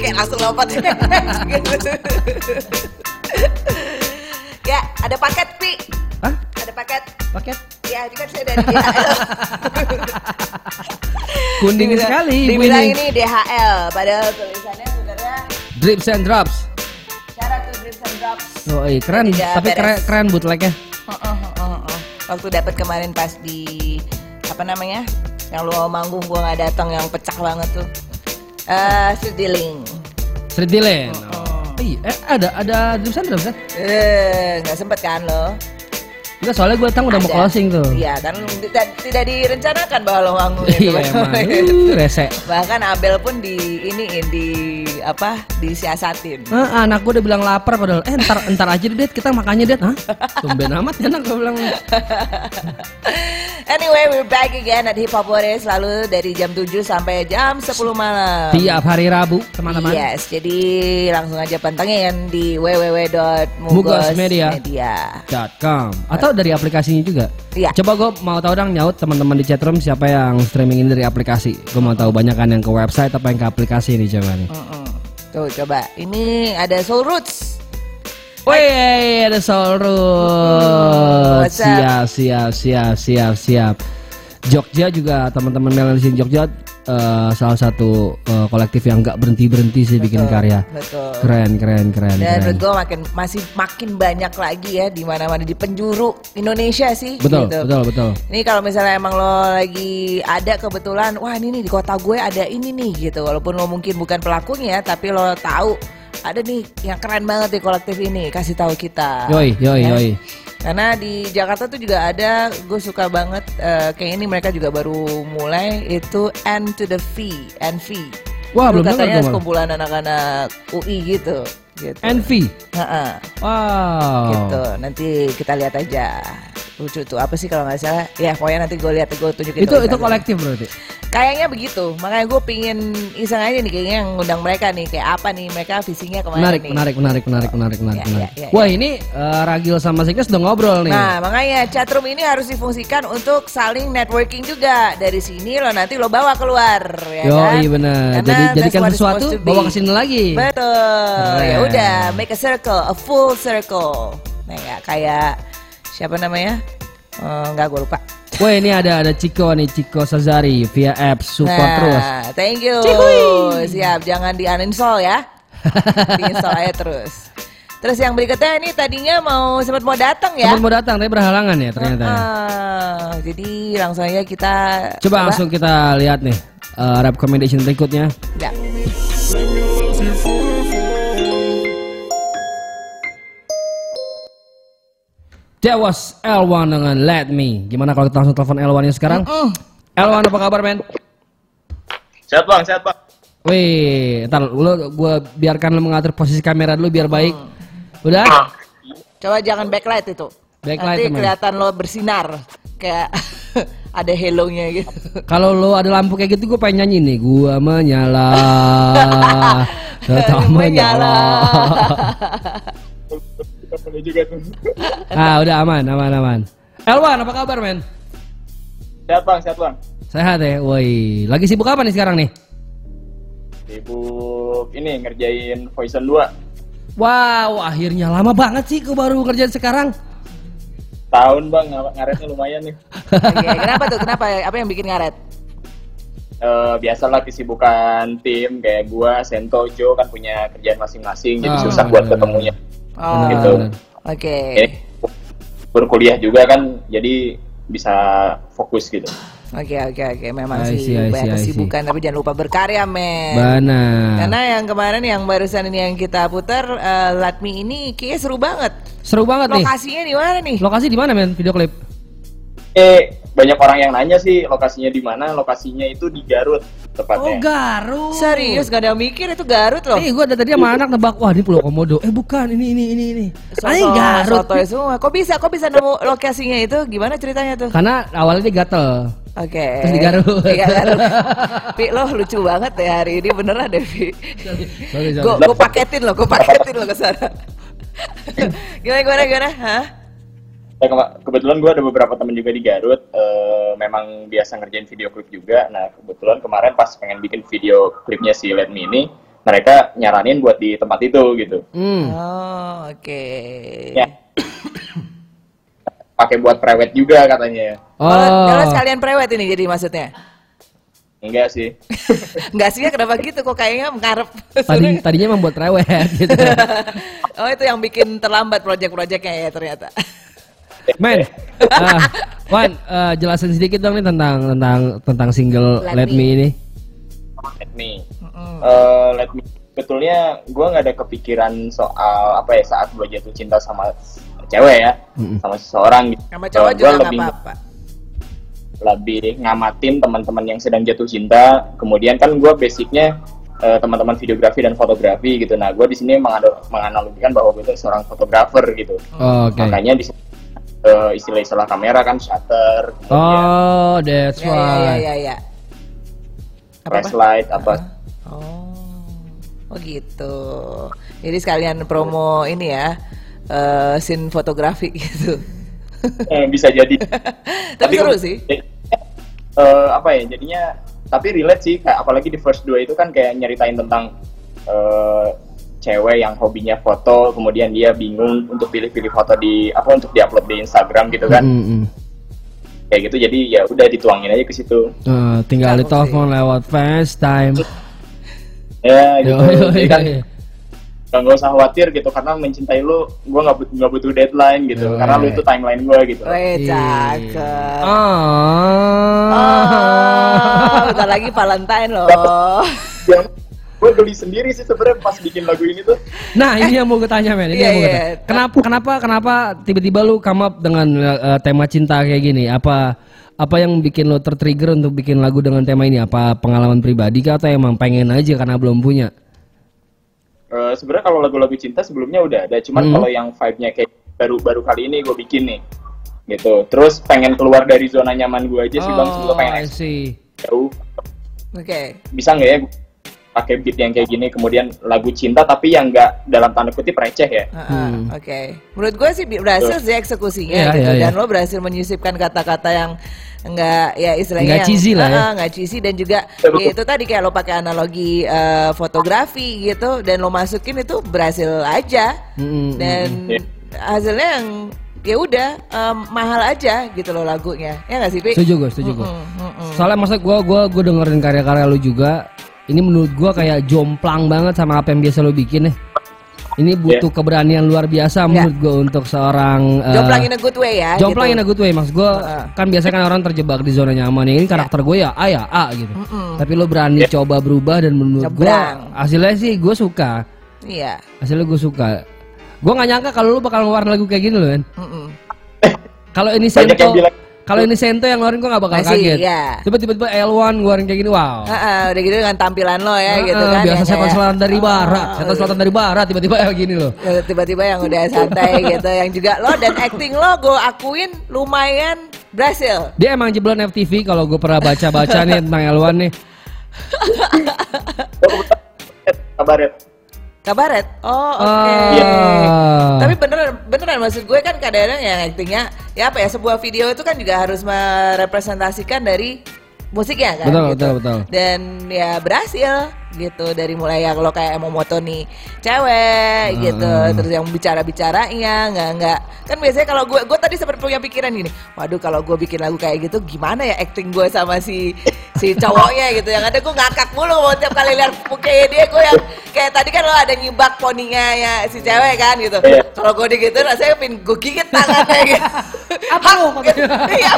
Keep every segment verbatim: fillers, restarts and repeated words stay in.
Kayak langsung lompat. Ya, ada paket, Pi. Hah? Ada paket. Paket? Ya, ini kan saya dari D H L. Kuning dibilang, sekali. Dibilang ini D H L, padahal tulisannya sebenarnya Drips and Drops. Cara tuh Drips and Drops. Oh, iya, keren. Tapi keren, keren bootleg-nya. Oh, oh, oh, oh. Waktu dapat kemarin pas di apa namanya? Yang lu manggung gua nggak datang, yang pecah banget tuh. Uh, Street Dealing. Street Dealing. Oh, oh. Iya, eh, ada ada Drips and Drops kan? Eh, nggak sempet kan lo? Enggak, soalnya gue tang udah ada. Mau closing tuh. Iya kan, tidak, tidak direncanakan bahwa lo nganggung itu. Iya emang, uh, rese. Bahkan Abel pun di ini, di apa, disiasatin. Nah, uh, anak gue udah bilang lapar padahal, eh ntar, ntar aja deh kita makannya deh. Hah? Tumben amat ya anak gue bilang. Anyway, we're back again at Hip Hop Hore, selalu dari jam tujuh sampai jam sepuluh malam. Tiap hari Rabu, teman-teman. Yes, jadi langsung aja pantengin di w w w dot mugos media dot com atau dari aplikasinya juga. Iya. Coba gue mau tahu dong, nyaut teman-teman di chatroom siapa yang streamingin dari aplikasi. Gue mau tahu banyak kan yang ke website apa yang ke aplikasi nih coba nih. Uh-uh. Tuh coba. Ini ada Soul Roots. Woi, ada Soul Roots. Siap, siap, siap, siap, siap. Jogja juga, teman-teman Melanie Jogja, uh, salah satu uh, kolektif yang nggak berhenti berhenti sih betul, bikin karya. Betul. Keren, keren, keren. Dan menurut gue makin masih makin banyak lagi ya di mana-mana di penjuru Indonesia sih. Betul, gitu. Betul, betul. Ini kalau misalnya emang lo lagi ada kebetulan, wah ini nih di kota gue ada ini nih gitu. Walaupun lo mungkin bukan pelakunya, tapi lo tahu ada nih yang keren banget di kolektif ini, kasih tahu kita. Yoi, yoi, ya? Yoi. Karena di Jakarta tuh juga ada, gue suka banget uh, kayak ini mereka juga baru mulai itu N to the V, N V. Wah, belum katanya sekumpulan anak-anak U I gitu. Gitu. N V. Heeh. Wow. Gitu. Nanti kita lihat aja. Lucu tuh apa sih kalau nggak salah? Ya pokoknya nanti gue lihat, gue tunjukin. Itu itu kolektif berarti. Kayaknya begitu. Makanya gue pingin iseng aja nih kayaknya ngundang mereka nih, kayak apa nih mereka visinya kemana menarik, nih. Menarik, menarik, menarik, menarik, menarik, ya, menarik. Ya, ya, wah ya. Ini uh, Ragil sama Signess udah ngobrol nih. Nah makanya chatroom ini harus difungsikan untuk saling networking juga. Dari sini lo nanti lo bawa keluar. Ya yo, kan? Iya benar. Jadi jadikan sesuatu bawa ke sini lagi. Betul. Ya udah, make a circle, a full circle. Nah ya kayak siapa namanya? Uh, enggak gue lupa. Wah ini ada ada Chico nih, Chico Sazari via apps support nah, terus. Thank you. Cikui. Siap, jangan di uninstall ya. Diinstall aja terus. Terus yang berikutnya ini tadinya mau sempat mau datang ya. Sempat mau datang tapi berhalangan ya ternyata. Uh, uh, jadi langsung aja kita coba, coba. Langsung kita lihat nih uh, recommendation berikutnya. Ya. That was L one dengan Let Me. Gimana kalau kita langsung telepon L one nya sekarang? Mm-mm. L one apa kabar men? Sehat bang, sehat bang. Wih, ntar lu gua biarkan lu mengatur posisi kamera dulu biar baik. Mm. Udah? Coba jangan backlight itu. Backlight nanti kelihatan lo bersinar kayak ada halo-nya gitu. Kalau lo ada lampu kayak gitu, gua pengen nyanyi nih. Gua menyala, tetap menyala. Ah udah aman aman aman. Elwan apa kabar men? Sehat bang, sehat bang. Sehat ya, woi. Lagi sibuk apa nih sekarang nih? Sibuk ini ngerjain Voicean dua. Wow, akhirnya lama banget sih gue baru ngerjain sekarang. Tahun bang, ngaretnya lumayan nih. Okay, kenapa tuh? Kenapa? Apa yang bikin ngaret? Uh, biasalah kesibukan tim kayak gua, Sento, Joe kan punya kerjaan masing-masing, oh, jadi susah buat ketemunya. Oh, gitu. Oke. Okay. Eh, berkuliah juga kan, jadi bisa fokus gitu. Oke okay, oke okay, oke, okay. Memang I sih see, banyak see, kesibukan, tapi jangan lupa berkarya men. Benar. Karena yang kemarin yang barusan ini yang kita putar uh, Latmi ini kayaknya seru banget. Seru banget. Lokasinya nih. Lokasinya di mana nih? Lokasi di mana men? Video klip? Eh banyak orang yang nanya sih lokasinya di mana? Lokasinya itu di Garut tepatnya. Oh Garut. Serius gak ada mikir itu Garut loh. Eh gue ada tadi sama anak nebak, wah ini Pulau Komodo. Eh bukan, ini ini ini ini. Soalnya Garut. Sotoy semua. Kok bisa? Kok bisa nemu lokasinya itu? Gimana ceritanya tuh? Karena awalnya dia gatel. Oke. Okay. Terus di Garut. Iya Garut. Pi lo lucu banget ya hari ini beneran deh Pi. Gue gue paketin lo, gue paketin lo ke sana. Gimana gimana gimana? Hah? Kebetulan gue ada beberapa temen juga di Garut, uh, memang biasa ngerjain video klip juga. Nah kebetulan kemarin pas pengen bikin video klipnya si Let Me ini, mereka nyaranin buat di tempat itu gitu. Mm. Oh oke. Okay. Ya. Pakai buat prewed juga katanya. Oh. Kalau sekalian prewed ini jadi maksudnya? Enggak sih. Enggak sih ya, kenapa gitu kok kayaknya mengharap. Tadi, tadinya membuat prewed gitu. Oh itu yang bikin terlambat project-projectnya ya ternyata. Men, uh, Wan, uh, jelasin sedikit dong nih tentang tentang tentang single Let, Let Me ini. Let Me, uh, Let Me. Betulnya gue nggak ada kepikiran soal apa ya saat gue jatuh cinta sama cewek ya, mm-hmm. sama seseorang. Gitu. Sama cowok juga nggak apa-apa. Lebih ngamatin teman-teman yang sedang jatuh cinta. Kemudian kan gue basicnya uh, teman-teman videografi dan fotografi gitu. Nah gue di sini menganal- menganalogikan bahwa gue itu seorang fotografer gitu. Oh, okay. Makanya di sini Uh, istilah-istilah kamera kan shutter, kemudian oh, that's why. Ya, ya, ya, ya. Flashlight apa? apa? Oh, oh gitu. Jadi sekalian promo ini ya, uh, scene fotografi gitu. Eh, bisa jadi. tapi, tapi seru sih. Uh, apa ya? Jadinya, tapi relate sih. Kayak, apalagi di first dua itu kan kayak nyeritain tentang Uh, cewek yang hobinya foto, kemudian dia bingung untuk pilih-pilih foto di apa untuk diupload di Instagram gitu kan, mm-hmm. kayak gitu. Jadi ya udah dituangin aja ke situ. Uh, tinggal di telepon lewat FaceTime. Ya gitu. Yo, yo, yo, yo. Kan nggak usah khawatir gitu karena mencintai lu, gue nggak butuh nggak butuh deadline gitu, yo, karena yo. Lu itu timeline gue gitu. Wih cakep. Oh. Oh, bentar lagi Valentine loh. Gue geli sendiri sih sebenarnya pas bikin lagu ini tuh. Nah ini eh, yang mau gue tanya men, ini yeah, yang mau gue tanya. Kenapa, kenapa, kenapa tiba-tiba lu come up dengan uh, tema cinta kayak gini? Apa, apa yang bikin lu tertrigger untuk bikin lagu dengan tema ini? Apa pengalaman pribadi kah atau emang pengen aja karena belum punya? Uh, sebenarnya kalau lagu-lagu cinta sebelumnya udah ada, cuman hmm. kalau yang vibe-nya kayak baru-baru kali ini gue bikin nih, gitu. Terus pengen keluar dari zona nyaman gue aja oh, sih bang, sebelum pengen jauh. Oke. Okay. Bisa nggak ya? Pakai beat yang kayak gini, kemudian lagu cinta tapi yang nggak dalam tanda kutip receh ya. Hmm. Oke, okay. Menurut gue sih berhasil sih eksekusinya yeah, gitu yeah, yeah. dan lo berhasil menyisipkan kata-kata yang nggak ya istilahnya nggak cheesy lah, uh, nggak ya. cheesy dan juga ya, itu tadi kayak lo pakai analogi uh, fotografi gitu dan lo masukin itu berhasil aja mm-hmm. dan yeah. hasilnya yang ya udah um, mahal aja gitu loh lagunya ya nggak sih Pi? Setuju gue, setuju gue. Soalnya maksud gue gue gue dengerin karya-karya lo juga. Ini menurut gua kayak jomplang banget sama apa yang biasa lo bikin nih. Ini butuh yeah. keberanian luar biasa menurut yeah. gua untuk seorang uh, jomplang in a good way ya. Jomplang gitu. in a good way maksud gua uh. kan biasanya kan orang terjebak di zona nyaman. Ini karakter yeah. gua ya A ya A gitu. Mm-mm. Tapi lo berani yeah. coba berubah dan menurut Joblang. gua hasilnya sih gua suka. Iya. Yeah. Hasilnya gua suka. Gua nggak nyangka kalau lo bakal ngeluarin lagu kayak gini loh kan. Kalau ini Sento Kalau ini Sento yang ngeluarin gue gak bakal Masih, kaget iya. Coba tiba-tiba L one ngeluarin kayak gini, wow uh, uh, udah gitu dengan tampilan lo ya uh, gitu kan. Biasa setan selatan dari uh, barat Setan selatan dari barat, tiba-tiba kayak gini loh. Tiba-tiba yang udah santai gitu. Yang juga lo dan acting lo gue akuin lumayan berhasil. Dia emang jeblan F T V kalau gue pernah baca-baca nih tentang L one nih. Kabaret Kabaret? Oh oke okay. uh. Tapi beneran, beneran maksud gue kan kadang-kadang yang actingnya ya apa ya, sebuah video itu kan juga harus merepresentasikan dari musiknya kan. Betul, gitu. betul, betul Dan ya berhasil gitu, dari mulai yang lo kayak mau moto nih cewek uh. gitu. Terus yang bicara-bicaranya gak, gak. Kan biasanya kalau gue, gue tadi sempat punya pikiran gini, waduh kalau gue bikin lagu kayak gitu gimana ya acting gue sama si si cowoknya gitu. Yang ada gue ngakak mulu mau tiap kali lihat mukanya dia. Gue yang kayak tadi kan lo ada nyibak poninya ya si cewek kan gitu. Yeah. Kalau gue digituin rasanya pin gue gigit tangannya gitu. Apa lo gitu. Iya.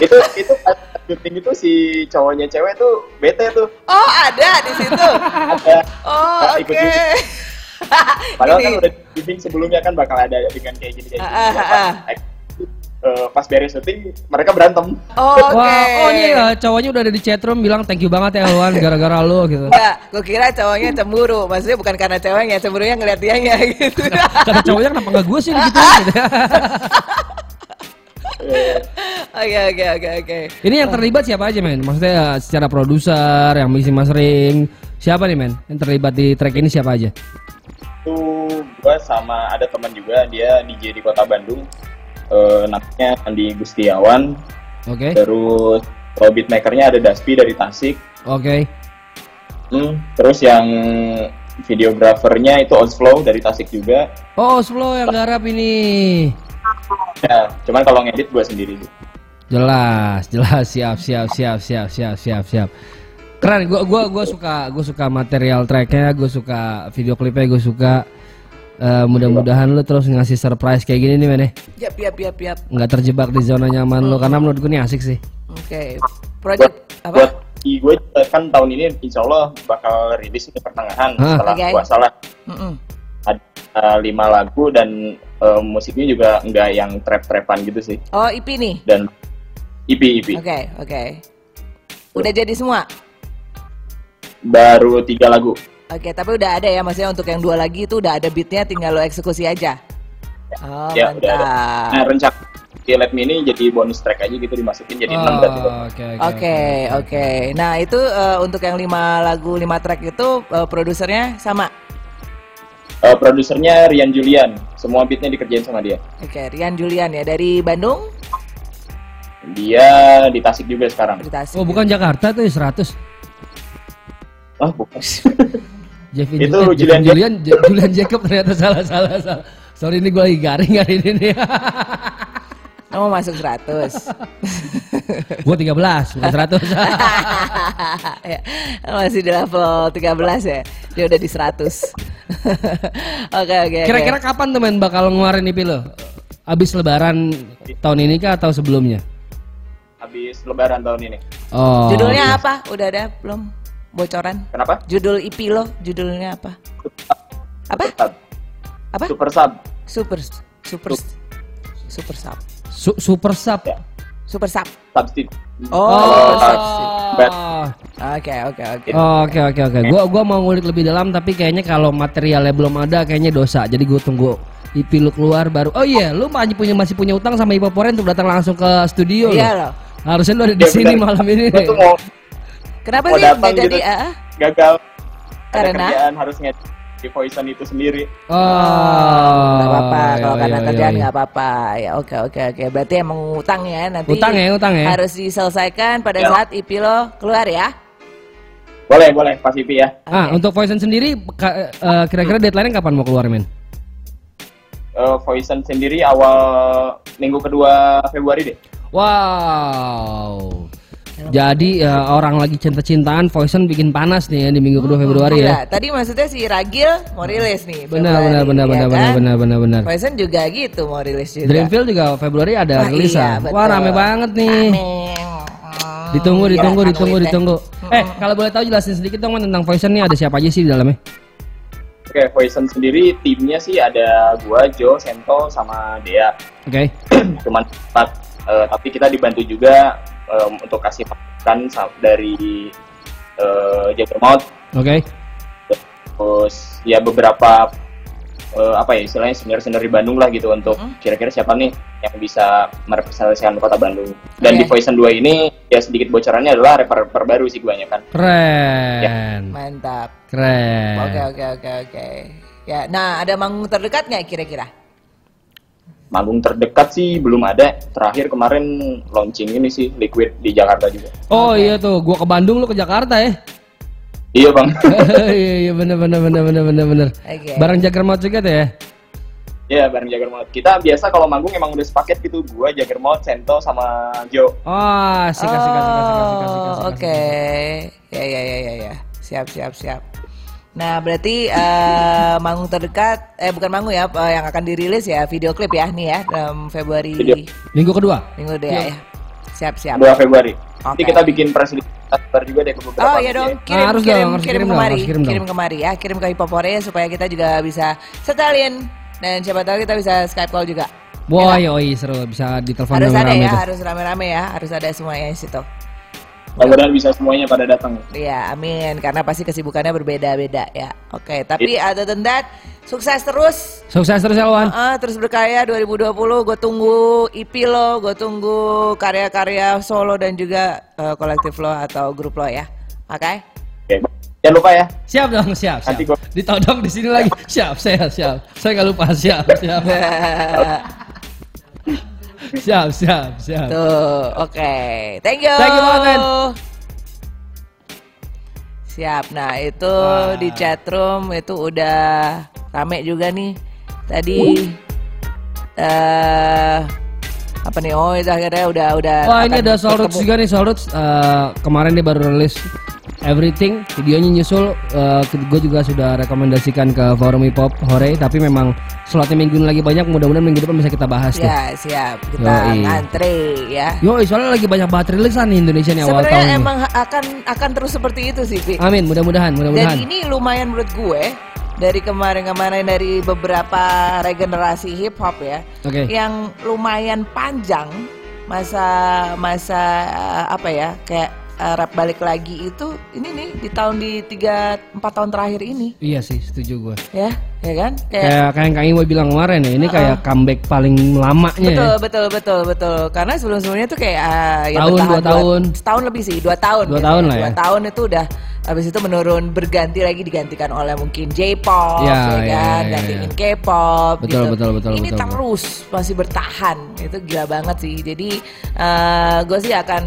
Itu itu syuting itu si cowoknya cewek tuh bete tuh. Oh, ada di situ. Ada. Oh, nah, oke. Okay. Padahal kan udah syuting sebelumnya kan bakal ada dengan kayak gini kayak ah, gitu. Ah, ah. Uh, pas beres syuting mereka berantem. Oh, okay. Wah, oh nih uh, cowoknya udah ada di chatroom bilang thank you banget ya Alwan gara-gara lo gitu. Enggak, gue kira cowoknya cemburu. Maksudnya bukan karena ceweknya, cemburunya ngeliat dianya gitu. Kata cowoknya kenapa enggak gue sih gitu. Oke oke oke oke. Ini yang terlibat siapa aja men? Maksudnya secara produser, yang mixing mastering, siapa nih men? Yang terlibat di track ini siapa aja? Tuh, gue sama ada teman juga dia D J di kota Bandung. uh, namanya Andi Gustiawan. Oke. Okay. Terus kalau beatmakernya ada Daspi dari Tasik. Oke. Okay. Hmm, terus yang videografernya itu Osflow dari Tasik juga. Oh, Osflow yang garap ini. Ya, cuman kalau ngedit gue sendiri. Jelas, jelas, siap, siap, siap, siap, siap, siap, siap. Keren, gue gue gue suka gue suka material tracknya, gue suka video klipnya, gue suka. Uh, mudah-mudahan lu terus ngasih surprise kayak gini nih, men. Yap, yap, yap, yap. Nggak terjebak di zona nyaman lu, karena menurut gue ini asik sih. Oke. Okay. Project apa? Buat gue kan tahun ini insya Allah bakal rilis di pertengahan huh? setelah okay. puasa lah. Mm-mm. Ada uh, lima lagu dan uh, musiknya juga nggak yang trap-trapan gitu sih. Oh, E P nih? Dan E P E P. Oke, okay, oke. Okay. Udah jadi semua? Baru tiga lagu. Oke, tapi udah ada ya, maksudnya untuk yang dua lagi itu udah ada beatnya, tinggal lo eksekusi aja. Oh, ya, mantap. Udah ada. Nah, rencana Lab Mini jadi bonus track aja gitu, dimasukin jadi enam berarti. Oke, oke. Nah, itu uh, untuk yang lima lagu, lima track itu uh, produsernya sama? Uh, produsernya Rian Julian, semua beatnya dikerjain sama dia. Oke, okay, Rian Julian ya, dari Bandung? Dia di Tasik juga sekarang. Di Tasik. Oh, bukan Jakarta tuh, seratus? Oh, bukan. Jeffin itu Julian, Julian, Julian, Julian, Julian Jacob ternyata salah, salah, salah. Sorry, ini gue lagi garing hari ini nih. Kamu masuk seratus. Gue tiga belas, bukan seratus. Ya, masih di level tiga belas ya. Dia udah di seratus. Oke, oke, oke. Kira-kira kapan temen bakal ngeluarin I P lo? Abis lebaran tahun ini kah atau sebelumnya? Abis lebaran tahun ini. Oh. Judulnya iya. Apa? Udah ada belum? Bocoran. Kenapa? Judul E P lo, judulnya apa? Apa? Apa? Super Sub. Super Super Super Sub. Su, super Sub. Ya. Super Sub. Substitute. Oh. Oke, oke, oke. Oke, oke, oke. Gua gua mau ngulik lebih dalam tapi kayaknya kalau materialnya belum ada kayaknya dosa. Jadi gua tunggu E P lu keluar baru. Oh iya, yeah, lu masih punya masih punya utang sama Hippopotamus untuk datang langsung ke studio. Iya loh. Harusnya lu ada di ya, sini bener. Malam ini. Gua tuh mau kenapa sih nggak jadi gitu, A A? Gagal. Karena kerjaan harus ngedit di Voicean itu sendiri. Oh, oh nggak apa-apa. Iya, kalau iya, karena iya, kerjaan nggak iya. apa-apa. Ya oke oke oke. Berarti emang utang ya nanti. Utang ya utang ya. Harus diselesaikan pada ya. Saat E P lo keluar ya. Boleh boleh pas E P ya. Okay. Ah untuk Voicean sendiri kira-kira deadline-nya kapan mau keluar men? Uh, Voicean sendiri awal minggu kedua Februari deh. Wow. Jadi uh, orang lagi cinta-cintaan, Voicean bikin panas nih ya, di minggu kedua hmm, Februari ya. Tadi maksudnya si Ragil mau rilis nih. Benar, benar, benar, ya benar, kan? benar, benar, benar. Voicean juga gitu mau rilis juga. Dreamfield juga Februari ada rilisan. Iya, wah rame banget nih. Hmm, ditunggu, ditunggu, ditunggu, ditunggu. Hmm. Eh kalau boleh tahu jelasin sedikit dong tentang Voicean nih ada siapa aja sih di dalamnya? Oke, okay, Voicean sendiri timnya sih ada gua, Joe, Sento, sama Dea. Oke. Okay. Cuman empat, uh, tapi kita dibantu juga. Um, untuk kasih masukan dari uh, Jagermaut. Oke. Okay. Terus ya beberapa uh, apa ya istilahnya senior-senior di Bandung lah gitu untuk hmm? kira-kira siapa nih yang bisa merepresentasikan kota Bandung. Dan okay. di Voicean dua ini ya sedikit bocorannya adalah rapper-rapper baru sih guanya kan. Keren. Ya. Mantap. Keren. Oke oke oke oke. Ya, nah ada manggung terdekat nggak kira-kira? Manggung terdekat sih belum ada. Terakhir kemarin launching ini sih Liquid di Jakarta juga. Oh okay. Iya tuh, gua ke Bandung lu ke Jakarta ya? Iya bang. Iya iya bener bener bener bener bener bener. Okay. Bareng Jagermaut juga tuh ya? Iya bareng Jagermaut. Kita biasa kalau manggung emang udah sepaket gitu, gua Jagermaut, Sento sama Joe. Oh, sika sika sika sika sika sika. Oke, ya ya ya ya ya. Siap siap siap. Nah berarti uh, manggung terdekat, eh bukan manggung ya, uh, yang akan dirilis ya video klip ya nih ya dalam Februari video. Minggu kedua? Minggu kedua ya, ya. Siap-siap dua Februari okay. Nanti kita bikin press release juga deh ke beberapa. Oh iya dong, kirim, nah, kirim, kirim, dong, kirim, kirim kemari, dong, kirim, kirim kemari ya, kirim ke Hip Hop Hore supaya kita juga bisa setelin. Dan siapa tahu kita bisa Skype call juga. Wah ya, yoi seru, bisa ditelepon harus rame-rame ya, harus rame-rame ya, harus ada semuanya di situ. Mudah-mudahan bisa semuanya pada datang. Iya, amin. Karena pasti kesibukannya berbeda-beda ya. Oke, okay, tapi yeah. other than that, sukses terus. Sukses terus L one. Uh, terus berkaya dua ribu dua puluh. Gue tunggu E P lo, gue tunggu karya-karya solo dan juga uh, kolektif lo atau grup lo ya. Oke? Okay? Okay. Jangan lupa ya. Siap dong, siap. siap. Gua... Ditodong di sini lagi. Siap, saya siap. Saya nggak lupa siap, siap. Siap, siap, siap. Tuh, oke. Okay. Thank you. Thank you banget. Siap. Nah, itu wow. Di chatroom itu udah rame juga nih. Tadi eh uh, apa nih? Oh, itu akhirnya udah udah Wah, ini ada Soul Roots juga nih, Soul Roots. Uh, kemarin dia baru rilis Everything, videonya nyusul, uh, gue juga sudah rekomendasikan ke Forum Hip Hop Hore, tapi memang slotnya minggu ini lagi banyak, mudah-mudahan minggu depan bisa kita bahas tuh. Ya, siap, kita ngantri ya. Yo, soalnya lagi banyak banget rilisan nih Indonesia nih awal tahun. Sebenarnya emang akan akan terus seperti itu sih, Pi. Amin, mudah-mudahan, mudah-mudahan. Dan ini lumayan menurut gue dari kemarin-kemarin dari beberapa regenerasi hip hop ya, okay. Yang lumayan panjang masa masa apa ya kayak. Rap balik lagi itu ini nih di tahun di tiga empat tahun terakhir ini. Iya sih, setuju gue. Ya, ya kan? Kayak kayak Kak Iwo bilang kemarin ya, ini uh-uh. kayak comeback paling lamanya. Betul, ya? betul, betul, betul. Karena sebelum-sebelumnya tuh kayak uh, ya tahun dua tahun. Dua, setahun lebih sih, dua tahun. Dua gitu tahun ya. lah. Dua ya. tahun itu udah habis itu menurun berganti lagi digantikan oleh mungkin J-pop, ya, ya, ya kan, ya, gantiin ya. K-pop. Betul, gitu. betul, betul. Ini betul, terus betul. masih bertahan, itu gila banget sih. Jadi uh, gue sih akan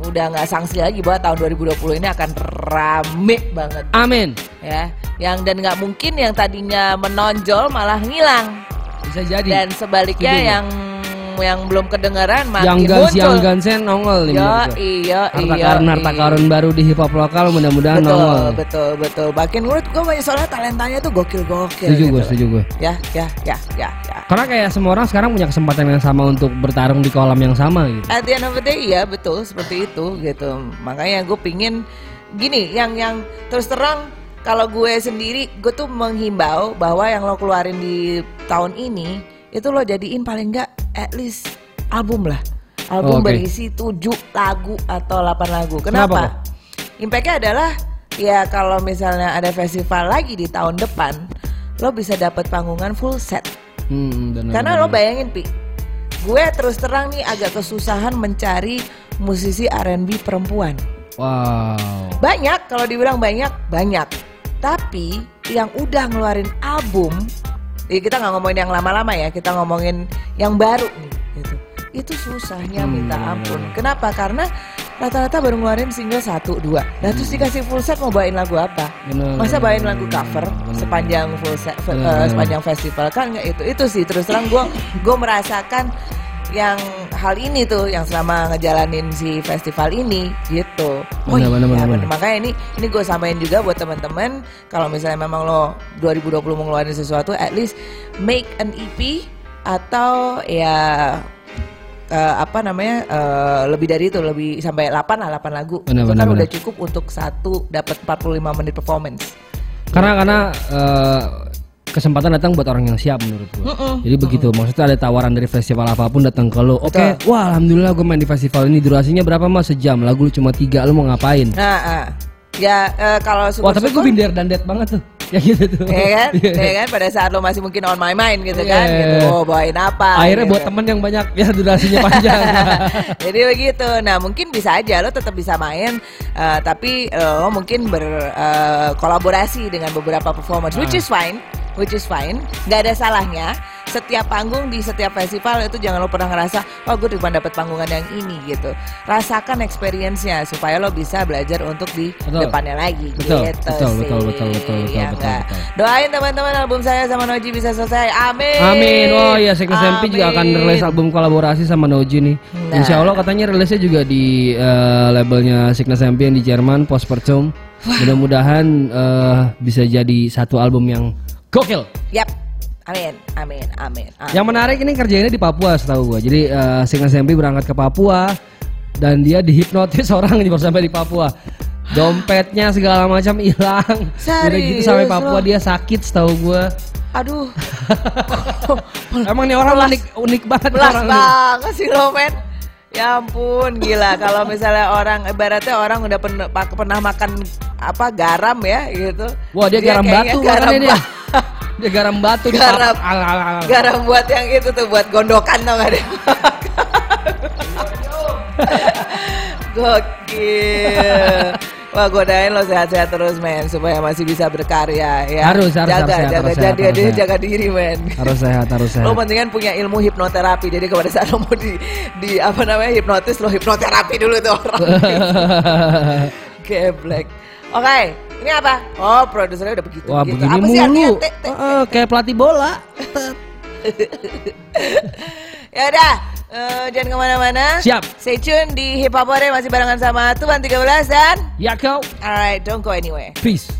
udah nggak sangsi lagi bahwa tahun dua ribu dua puluh ini akan rame banget. Amin. Ya, yang dan nggak mungkin yang tadinya menonjol malah ngilang. Bisa jadi. Dan sebaliknya Gini. yang yang belum kedengaran makin muncul. Yang gansen nongol nih. Yo iya iya. Harta karun baru di hip hop lokal mudah-mudahan betul, nongol. Betul betul betul. Makin menurut gue banyak soalnya talentanya tuh gokil gokil. Setuju gitu gue, setuju gue. Ya ya ya ya. ya. Karena kayak semua orang sekarang punya kesempatan yang sama untuk bertarung di kolam yang sama gitu. At the end of the day, iya betul seperti itu gitu. Makanya gue pingin gini, yang yang terus terang kalau gue sendiri gue tuh menghimbau bahwa yang lo keluarin di tahun ini itu lo jadiin paling enggak at least album lah. Album oh, okay. berisi tujuh lagu atau delapan lagu. Kenapa? Kenapa? Impact-nya adalah ya kalau misalnya ada festival lagi di tahun depan, lo bisa dapat panggungan full set. Hmm, bener, Karena bener. lo bayangin Pi, gue terus terang nih agak kesusahan mencari musisi R and B perempuan. Wow. Banyak, kalau dibilang banyak, banyak. Tapi yang udah ngeluarin album, ya kita nggak ngomongin yang lama-lama ya, kita ngomongin yang baru nih. Gitu. Itu susahnya hmm. minta ampun. Kenapa? Karena rata-rata baru ngeluarin single satu dua. Nah terus dikasih full set mau bawain lagu apa? Bener, Masa bawain lagu cover bener, sepanjang full set, bener, uh, sepanjang festival kan nggak itu. Itu sih terus terang gue gue merasakan yang hal ini tuh yang selama ngejalanin si festival ini gitu. Oh bener, iya, bener, bener, bener. Makanya ini ini gue samain juga buat teman-teman kalau misalnya memang lo dua ribu dua puluh mau ngeluarin sesuatu, at least make an E P atau ya uh, apa namanya uh, lebih dari itu lebih sampai delapan lah delapan lagu. Bener, itu bener, kan bener. Udah cukup untuk satu dapat empat puluh lima menit performance. Karena ya. karena uh, kesempatan datang buat orang yang siap menurut gue. Mm-mm. Jadi begitu, Mm-mm. maksudnya ada tawaran dari festival apapun datang ke lo. Oke, okay, wah alhamdulillah gue main di festival ini durasinya berapa mas? Sejam. Lagu lu cuma tiga, lu mau ngapain? Nah, uh, ya uh, kalau syukur. Wah tapi gue binder dan dead banget tuh. Ya gitu tuh. Ya kan? Ya kan pada saat lo masih mungkin on my mind gitu yeah. kan. Gitu. Oh, bawain apa? Akhirnya gitu. Buat temen yang banyak ya durasinya panjang. Jadi begitu. Nah, mungkin bisa aja lo tetap bisa main uh, tapi lo uh, mungkin berkolaborasi uh, dengan beberapa performance ah. which is fine. Which is fine. Enggak ada salahnya. Setiap panggung di setiap festival itu jangan lo pernah ngerasa oh gue cuma dapat panggungan yang ini gitu. Rasakan experience-nya supaya lo bisa belajar untuk di betul. depannya lagi betul. gitu betul, sih. Betul betul betul betul ya, betul, betul, betul. Doain teman-teman album saya sama Noji bisa selesai. Amin. Amin. Oh iya, Signess M P juga akan rilis album kolaborasi sama Noji nih. Nah. Insya Allah katanya rilisnya juga di uh, labelnya Signess M P yang di Jerman, Postpartum. Mudah-mudahan uh, bisa jadi satu album yang gokil. Yap. Amin, amin, amin, amin. Yang menarik ini kerjainnya di Papua setahu gue. Jadi uh, Signess M P berangkat ke Papua dan dia dihipnotis orang baru sampai di Papua. Dompetnya segala macam hilang. Udah gitu sampai Papua loh. Dia sakit setahu gue. Aduh. Emang nih orang unik unik banget. Belas banget sih lo men. Ya ampun gila. Kalau misalnya orang ibaratnya orang udah pen, pernah makan apa garam ya gitu. Wah dia, dia garam batu makannya dia. Dia garam batu garam, di al, al, al. Garam buat yang itu tuh buat gondokan tau gak deh. Gokil. Wah, godain lo sehat-sehat terus men, supaya masih bisa berkarya ya. Harus, harus, jaga, harus sehat, jaga, harus sehat, jaga, harus dia, sehat. Jaga diri men. Harus sehat, harus sehat. Lo pentingan punya ilmu hipnoterapi, jadi kepada saat lo mau di, di apa namanya hipnotis, lo hipnoterapi dulu tuh orang. Geblek. Oke, okay, ini apa? Oh, produsernya udah begitu. Wah, begitu. Begini apa mulu. Sih uh, kayak pelatih bola. Ya udah, uh, jangan kemana-mana. Siap. Stay tune di Hip Hop Hore masih barengan sama Tuhan tiga belas dan Ya Kau. Alright, don't go anywhere. Peace.